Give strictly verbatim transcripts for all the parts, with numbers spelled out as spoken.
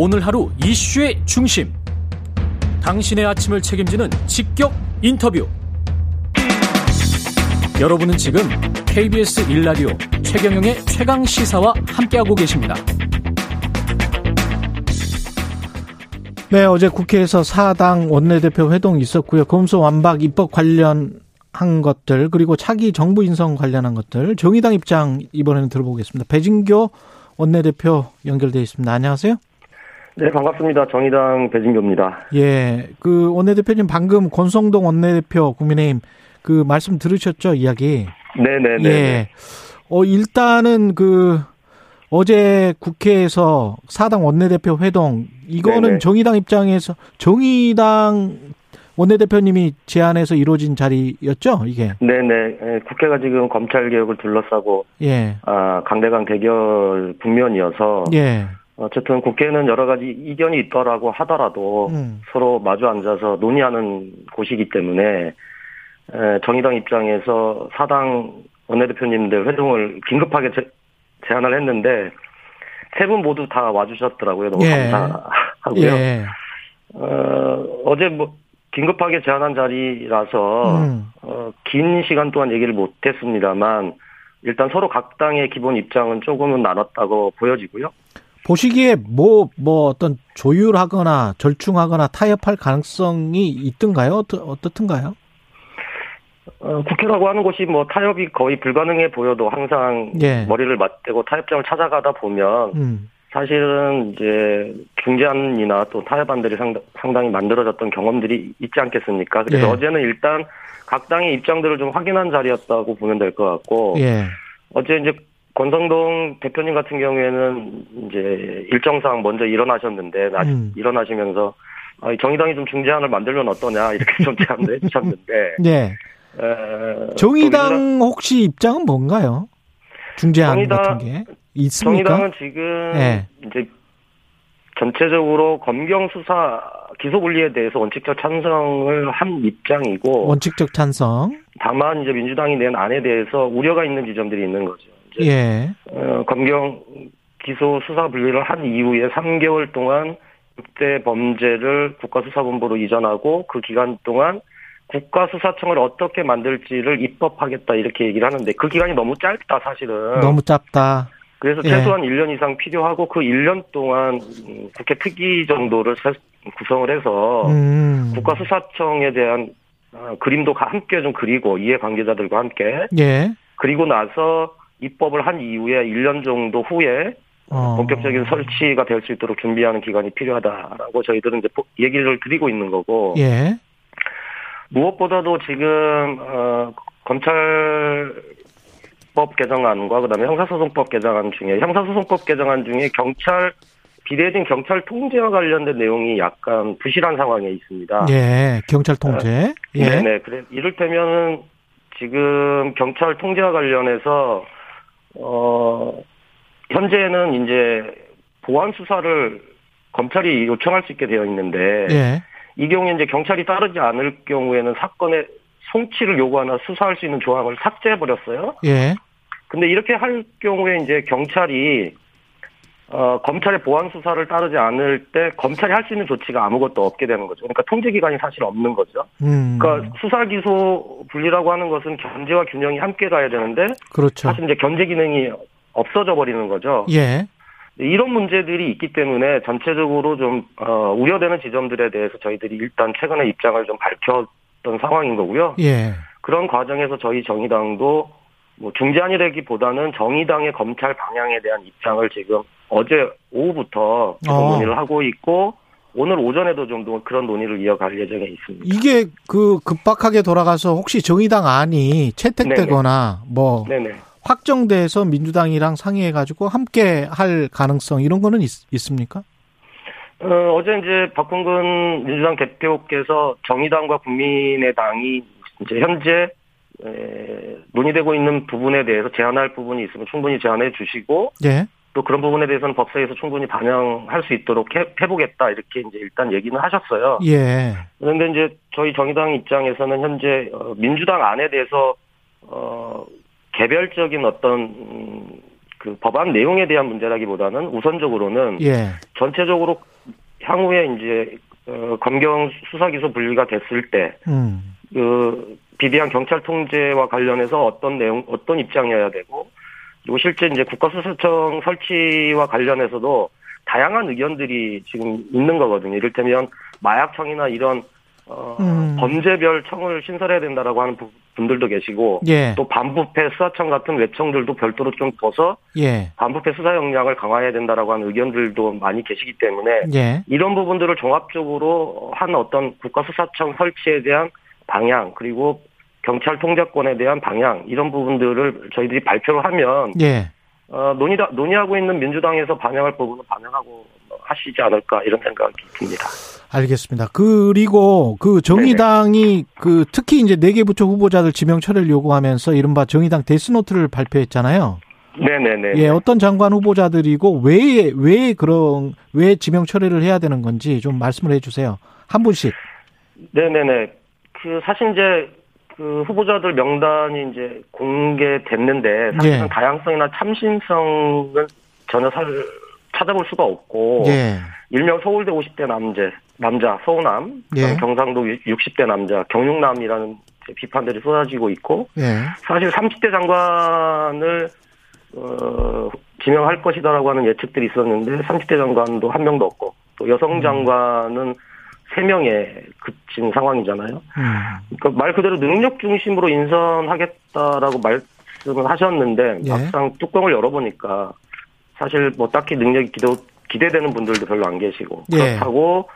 오늘 하루 이슈의 중심, 당신의 아침을 책임지는 직격 인터뷰. 여러분은 지금 케이비에스 일 라디오 최경영의 최강 시사와 함께하고 계십니다. 네, 어제 국회에서 사 당 원내대표 회동이 있었고요. 검수 완박 입법 관련한 것들, 그리고 차기 정부 인선 관련한 것들, 정의당 입장 이번에는 들어보겠습니다. 배진교 원내대표 연결되어 있습니다. 안녕하세요. 네, 반갑습니다. 정의당 배진교입니다. 예, 그 원내대표님 방금 권성동 원내대표 국민의힘 그 말씀 들으셨죠? 이야기. 네네네. 예. 어, 일단은 그 어제 국회에서 사 당 원내대표 회동, 이거는 네네. 정의당 입장에서, 정의당 원내대표님이 제안해서 이루어진 자리였죠, 이게? 네네. 국회가 지금 검찰개혁을 둘러싸고, 예. 아, 강대강 대결 국면이어서, 예. 어쨌든 국회는 여러 가지 이견이 있더라고 하더라도, 음. 서로 마주 앉아서 논의하는 곳이기 때문에, 정의당 입장에서 사 당 원내대표님들 회동을 긴급하게 제, 제안을 했는데, 세 분 모두 다 와주셨더라고요. 너무 예. 감사하고요. 예. 어, 어제 뭐, 긴급하게 제안한 자리라서, 음. 어, 긴 시간 동안 얘기를 못했습니다만, 일단 서로 각 당의 기본 입장은 조금은 나눴다고 보여지고요. 보시기에 뭐, 뭐 어떤 조율하거나 절충하거나 타협할 가능성이 있던가요? 어떻든가요? 어, 국회라고 하는 곳이 뭐 타협이 거의 불가능해 보여도 항상 예. 머리를 맞대고 타협점을 찾아가다 보면 음. 사실은 이제 중재안이나 또 타협안들이 상당히 만들어졌던 경험들이 있지 않겠습니까? 그래서 예. 어제는 일단 각 당의 입장들을 좀 확인한 자리였다고 보면 될 것 같고 예. 어제 이제 권성동 대표님 같은 경우에는 이제 일정상 먼저 일어나셨는데 음. 일어나시면서 정의당이 좀 중재안을 만들면 어떠냐 이렇게 좀 제안도 해주셨는데. 네. 에, 정의당 혹시 입장은 뭔가요? 중재안 정의당, 같은 게 있습니까? 정의당은 지금 네. 이제 전체적으로 검경 수사 기소 분리에 대해서 원칙적 찬성을 한 입장이고 원칙적 찬성. 다만 이제 민주당이 낸 안에 대해서 우려가 있는 지점들이 있는 거죠. 이제 예. 어, 검경 기소 수사 분리를 한 이후에 삼 개월 동안 극대 범죄를 국가수사본부로 이전하고 그 기간 동안 국가수사청을 어떻게 만들지를 입법하겠다 이렇게 얘기를 하는데 그 기간이 너무 짧다 사실은. 너무 짧다. 그래서 예. 최소한 일 년 이상 필요하고 그 일 년 동안 국회 특위 정도를 구성을 해서 음. 국가수사청에 대한 그림도 함께 좀 그리고 이해관계자들과 함께 예. 그리고 나서 입법을 한 이후에 일 년 정도 후에 어. 본격적인 설치가 될 수 있도록 준비하는 기간이 필요하다라고 저희들은 이제 얘기를 드리고 있는 거고 예. 무엇보다도 지금 어, 검찰법 개정안과 그다음에 형사소송법 개정안 중에 형사소송법 개정안 중에 경찰 비대해진 경찰 통제와 관련된 내용이 약간 부실한 상황에 있습니다. 예, 경찰 통제. 예. 어, 네네. 그래 이를테면은 지금 경찰 통제와 관련해서 어, 현재는 이제 보완 수사를 검찰이 요청할 수 있게 되어 있는데. 예. 이 경우에 이제 경찰이 따르지 않을 경우에는 사건의 송치를 요구하나 수사할 수 있는 조항을 삭제해버렸어요. 예. 근데 이렇게 할 경우에 이제 경찰이, 어, 검찰의 보완 수사를 따르지 않을 때 검찰이 할 수 있는 조치가 아무것도 없게 되는 거죠. 그러니까 통제기간이 사실 없는 거죠. 음. 그러니까 수사기소 분리라고 하는 것은 견제와 균형이 함께 가야 되는데. 그렇죠. 사실 이제 견제기능이 없어져 버리는 거죠. 예. 이런 문제들이 있기 때문에 전체적으로 좀 어, 우려되는 지점들에 대해서 저희들이 일단 최근에 입장을 좀 밝혔던 상황인 거고요. 예. 그런 과정에서 저희 정의당도 뭐 중재안이라기보다는 정의당의 검찰 방향에 대한 입장을 지금 어제 오후부터 계속 어. 논의를 하고 있고 오늘 오전에도 좀 그런 논의를 이어갈 예정에 있습니다. 이게 그 급박하게 돌아가서 혹시 정의당 안이 채택되거나 네네. 뭐. 네네. 확정돼서 민주당이랑 상의해가지고 함께 할 가능성 이런 거는 있, 있습니까? 어, 어제 이제 박근근 민주당 대표께서 정의당과 국민의당이 이제 현재 에, 논의되고 있는 부분에 대해서 제안할 부분이 있으면 충분히 제안해 주시고 예. 또 그런 부분에 대해서는 법사위에서 충분히 반영할 수 있도록 해, 해보겠다 이렇게 이제 일단 얘기는 하셨어요. 예. 그런데 이제 저희 정의당 입장에서는 현재 민주당 안에 대해서 어. 개별적인 어떤 그 법안 내용에 대한 문제라기보다는 우선적으로는 예. 전체적으로 향후에 이제 어, 검경 수사기소 분리가 됐을 때 음. 그 비대한 경찰 통제와 관련해서 어떤 내용, 어떤 입장이어야 되고, 그리고 실제 이제 국가수사청 설치와 관련해서도 다양한 의견들이 지금 있는 거거든요. 이를테면 마약청이나 이런 어, 음. 범죄별 청을 신설해야 된다라고 하는 분들도 계시고, 예. 또 반부패 수사청 같은 외청들도 별도로 좀 둬서 예. 반부패 수사 역량을 강화해야 된다라고 하는 의견들도 많이 계시기 때문에 예. 이런 부분들을 종합적으로 한 어떤 국가수사청 설치에 대한 방향, 그리고 경찰 통제권에 대한 방향, 이런 부분들을 저희들이 발표를 하면 예. 어, 논의다, 논의하고 있는 민주당에서 반영할 부분은 반영하고 하시지 않을까, 이런 생각이 듭니다. 알겠습니다. 그리고 그 정의당이 네네. 그 특히 이제 네 개 부처 후보자들 지명 철회를 요구하면서 이른바 정의당 데스노트를 발표했잖아요. 네네네. 예, 어떤 장관 후보자들이고 왜, 왜 그런, 왜 지명 철회를 해야 되는 건지 좀 말씀을 해 주세요. 한 분씩. 네네네. 그 사실 이제 그 후보자들 명단이 이제 공개됐는데 사실은 예. 다양성이나 참신성은 전혀 살, 찾아볼 수가 없고 예. 일명 서울대 오십 대 남자, 남자 서우남, 예. 경상도 육십 대 남자 경육남이라는 비판들이 쏟아지고 있고 예. 사실 삼십 대 장관을 어, 지명할 것이다라고 하는 예측들이 있었는데 삼십 대 장관도 한 명도 없고 또 여성 장관은 세 명에 그친 상황이잖아요. 그러니까 말 그대로 능력 중심으로 인선하겠다라고 말씀을 하셨는데 예. 막상 뚜껑을 열어보니까 사실 뭐 딱히 능력이 기대, 기대되는 분들도 별로 안 계시고 예. 그렇다고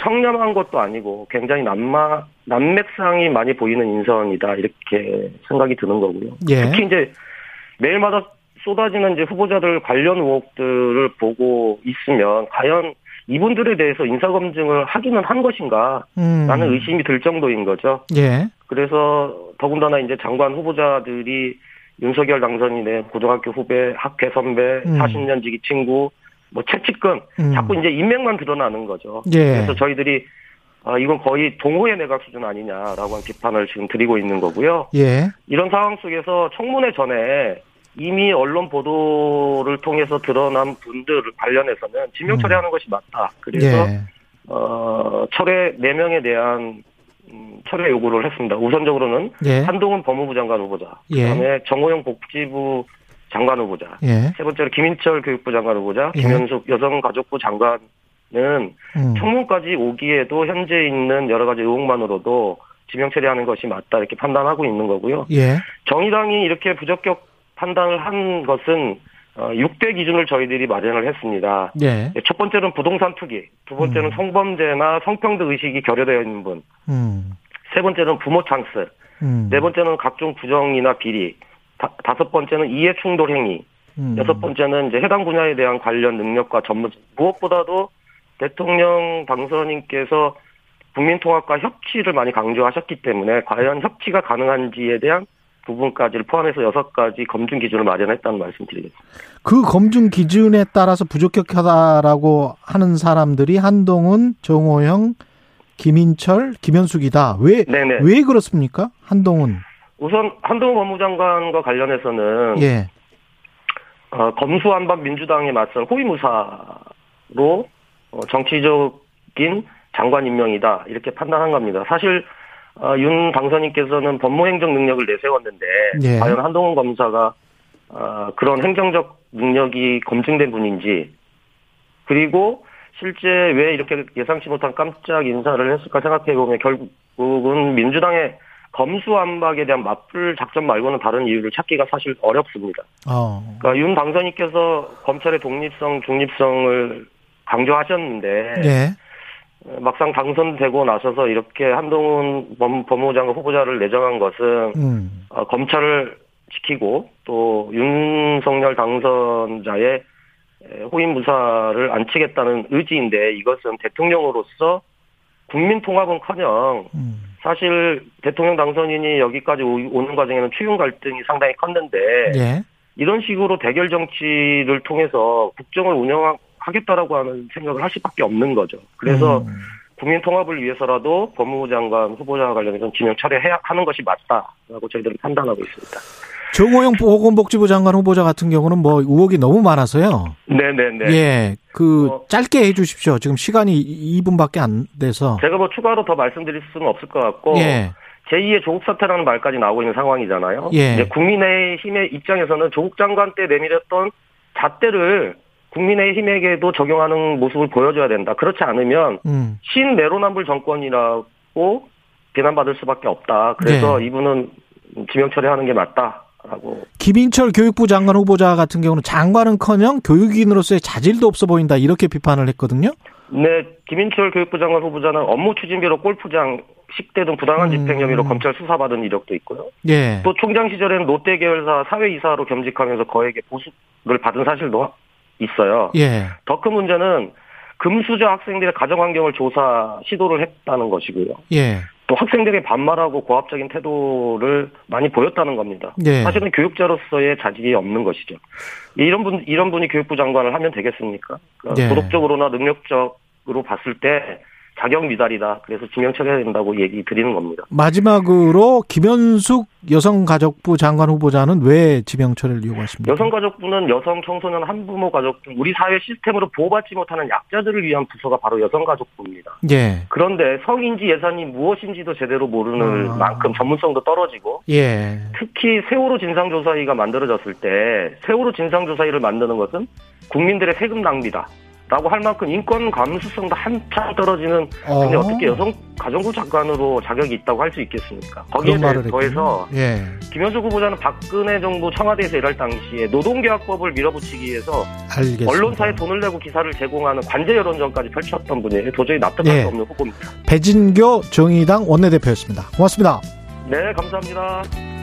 청렴한 것도 아니고 굉장히 남마, 난맥상이 많이 보이는 인선이다 이렇게 생각이 드는 거고요. 예. 특히 이제 매일마다 쏟아지는 이제 후보자들 관련 의혹들을 보고 있으면 과연 이분들에 대해서 인사검증을 하기는 한 것인가 라는 음. 의심이 들 정도인 거죠. 예. 그래서 더군다나 이제 장관 후보자들이 윤석열 당선인의 고등학교 후배, 학회 선배, 음. 사십 년 지기 친구, 뭐 채찍근 음. 자꾸 이제 인맥만 드러나는 거죠. 예. 그래서 저희들이 아, 이건 거의 동호회 내각 수준 아니냐라고 하는 비판을 지금 드리고 있는 거고요. 예. 이런 상황 속에서 청문회 전에 이미 언론 보도를 통해서 드러난 분들 관련해서는 지명 철회하는 음. 것이 맞다. 그래서 예. 어, 철회 네 명에 대한 철회 요구를 했습니다. 우선적으로는 예. 한동훈 법무부 장관 후보자, 예. 그다음에 정호영 복지부 장관 후보자, 예. 세 번째로 김인철 교육부 장관 후보자, 예. 김현숙 여성가족부 장관은 음. 청문까지 오기에도 현재 있는 여러 가지 의혹만으로도 지명 철회하는 것이 맞다 이렇게 판단하고 있는 거고요. 예. 정의당이 이렇게 부적격 판단을 한 것은 육 대 기준을 저희들이 마련을 했습니다. 예. 첫 번째는 부동산 투기, 두 번째는 음. 성범죄나 성평등 의식이 결여되어 있는 분, 음. 세 번째는 부모 찬스, 음. 네 번째는 각종 부정이나 비리, 다, 다섯 번째는 이해 충돌 행위, 음. 여섯 번째는 이제 해당 분야에 대한 관련 능력과 전문성, 무엇보다도 대통령 당선인께서 국민통합과 협치를 많이 강조하셨기 때문에 과연 협치가 가능한지에 대한 부분까지를 포함해서 여섯 가지 검증 기준을 마련했다는 말씀드리겠습니다. 그 검증 기준에 따라서 부적격하다라고 하는 사람들이 한동훈, 정호영, 김인철, 김현숙이다. 왜, 네네. 왜 그렇습니까? 한동훈. 우선 한동훈 법무장관과 관련해서는 예. 어, 검수완박 민주당에 맞선 호위무사로 어, 정치적인 장관 임명이다 이렇게 판단한 겁니다. 사실 어, 윤 당선인께서는 법무행정 능력을 내세웠는데 예. 과연 한동훈 검사가 어, 그런 행정적 능력이 검증된 분인지 그리고 실제 왜 이렇게 예상치 못한 깜짝 인사를 했을까 생각해보면 결국은 민주당의 검수완박에 대한 맞불 작전 말고는 다른 이유를 찾기가 사실 어렵습니다. 어. 그러니까 윤 당선인께서 검찰의 독립성, 중립성을 강조하셨는데 예. 막상 당선되고 나서서 이렇게 한동훈 법무부 장관 후보자를 내정한 것은 음. 어, 검찰을 지키고 또 윤석열 당선자의 호위무사를 안치겠다는 의지인데 이것은 대통령으로서 국민통합은커녕 음. 사실 대통령 당선인이 여기까지 오는 과정에는 추윤 갈등이 상당히 컸는데 예. 이런 식으로 대결 정치를 통해서 국정을 운영하고 하겠다라고 하는 생각을 할 수밖에 없는 거죠. 그래서 음. 국민 통합을 위해서라도 법무부 장관 후보자와 관련해서는 지명 철회해야 하는 것이 맞다라고 저희들은 판단하고 있습니다. 정호영 보건복지부 장관 후보자 같은 경우는 뭐 의혹이 너무 많아서요. 네네네. 예, 그 어, 짧게 해주십시오. 지금 시간이 이 분밖에 안 돼서. 제가 뭐 추가로 더 말씀드릴 수는 없을 것 같고. 예. 제이의 조국 사태라는 말까지 나오고 있는 상황이잖아요. 예. 국민의힘의 입장에서는 조국 장관 때 내밀었던 잣대를 국민의힘에게도 적용하는 모습을 보여줘야 된다. 그렇지 않으면 음. 신내로남불 정권이라고 비난받을 수밖에 없다. 그래서 네. 이분은 지명 처리하는 게 맞다라고. 김인철 교육부 장관 후보자 같은 경우는 장관은커녕 교육인으로서의 자질도 없어 보인다. 이렇게 비판을 했거든요. 네, 김인철 교육부 장관 후보자는 업무 추진비로 골프장 식대 등 부당한 집행 혐의로 음. 검찰 수사받은 이력도 있고요. 예. 또 총장 시절에는 롯데 계열사 사회이사로 겸직하면서 거액의 보수를 받은 사실도 있어요. 예. 더 큰 문제는 금수저 학생들의 가정환경을 조사 시도를 했다는 것이고요. 예. 또 학생들에게 반말하고 고압적인 태도를 많이 보였다는 겁니다. 예. 사실은 교육자로서의 자질이 없는 것이죠. 이런 분 이런 분이 교육부 장관을 하면 되겠습니까? 그러니까 예. 도덕적으로나 능력적으로 봤을 때 자격 미달이다. 그래서 지명 처리해야 된다고 얘기 드리는 겁니다. 마지막으로 김현숙 여성가족부 장관 후보자는 왜 지명 처리를 요구하십니까? 여성가족부는 여성, 청소년, 한부모 가족 등 우리 사회 시스템으로 보호받지 못하는 약자들을 위한 부서가 바로 여성가족부입니다. 예. 그런데 성인지 예산이 무엇인지도 제대로 모르는 아. 만큼 전문성도 떨어지고 예. 특히 세월호 진상조사위가 만들어졌을 때 세월호 진상조사위를 만드는 것은 국민들의 세금 낭비다. 라고 할 만큼 인권 감수성도 한참 떨어지는 어. 근데 어떻게 여성 가정부 장관으로 자격이 있다고 할 수 있겠습니까? 거기에 더해서 예. 김현숙 후보자는 박근혜 정부 청와대에서 일할 당시에 노동계약법을 밀어붙이기 위해서 알겠습니다. 언론사에 돈을 내고 기사를 제공하는 관제 여론전까지 펼쳤던 분이 도저히 납득할 예. 수 없는 후보입니다. 배진교 정의당 원내대표였습니다. 고맙습니다. 네, 감사합니다.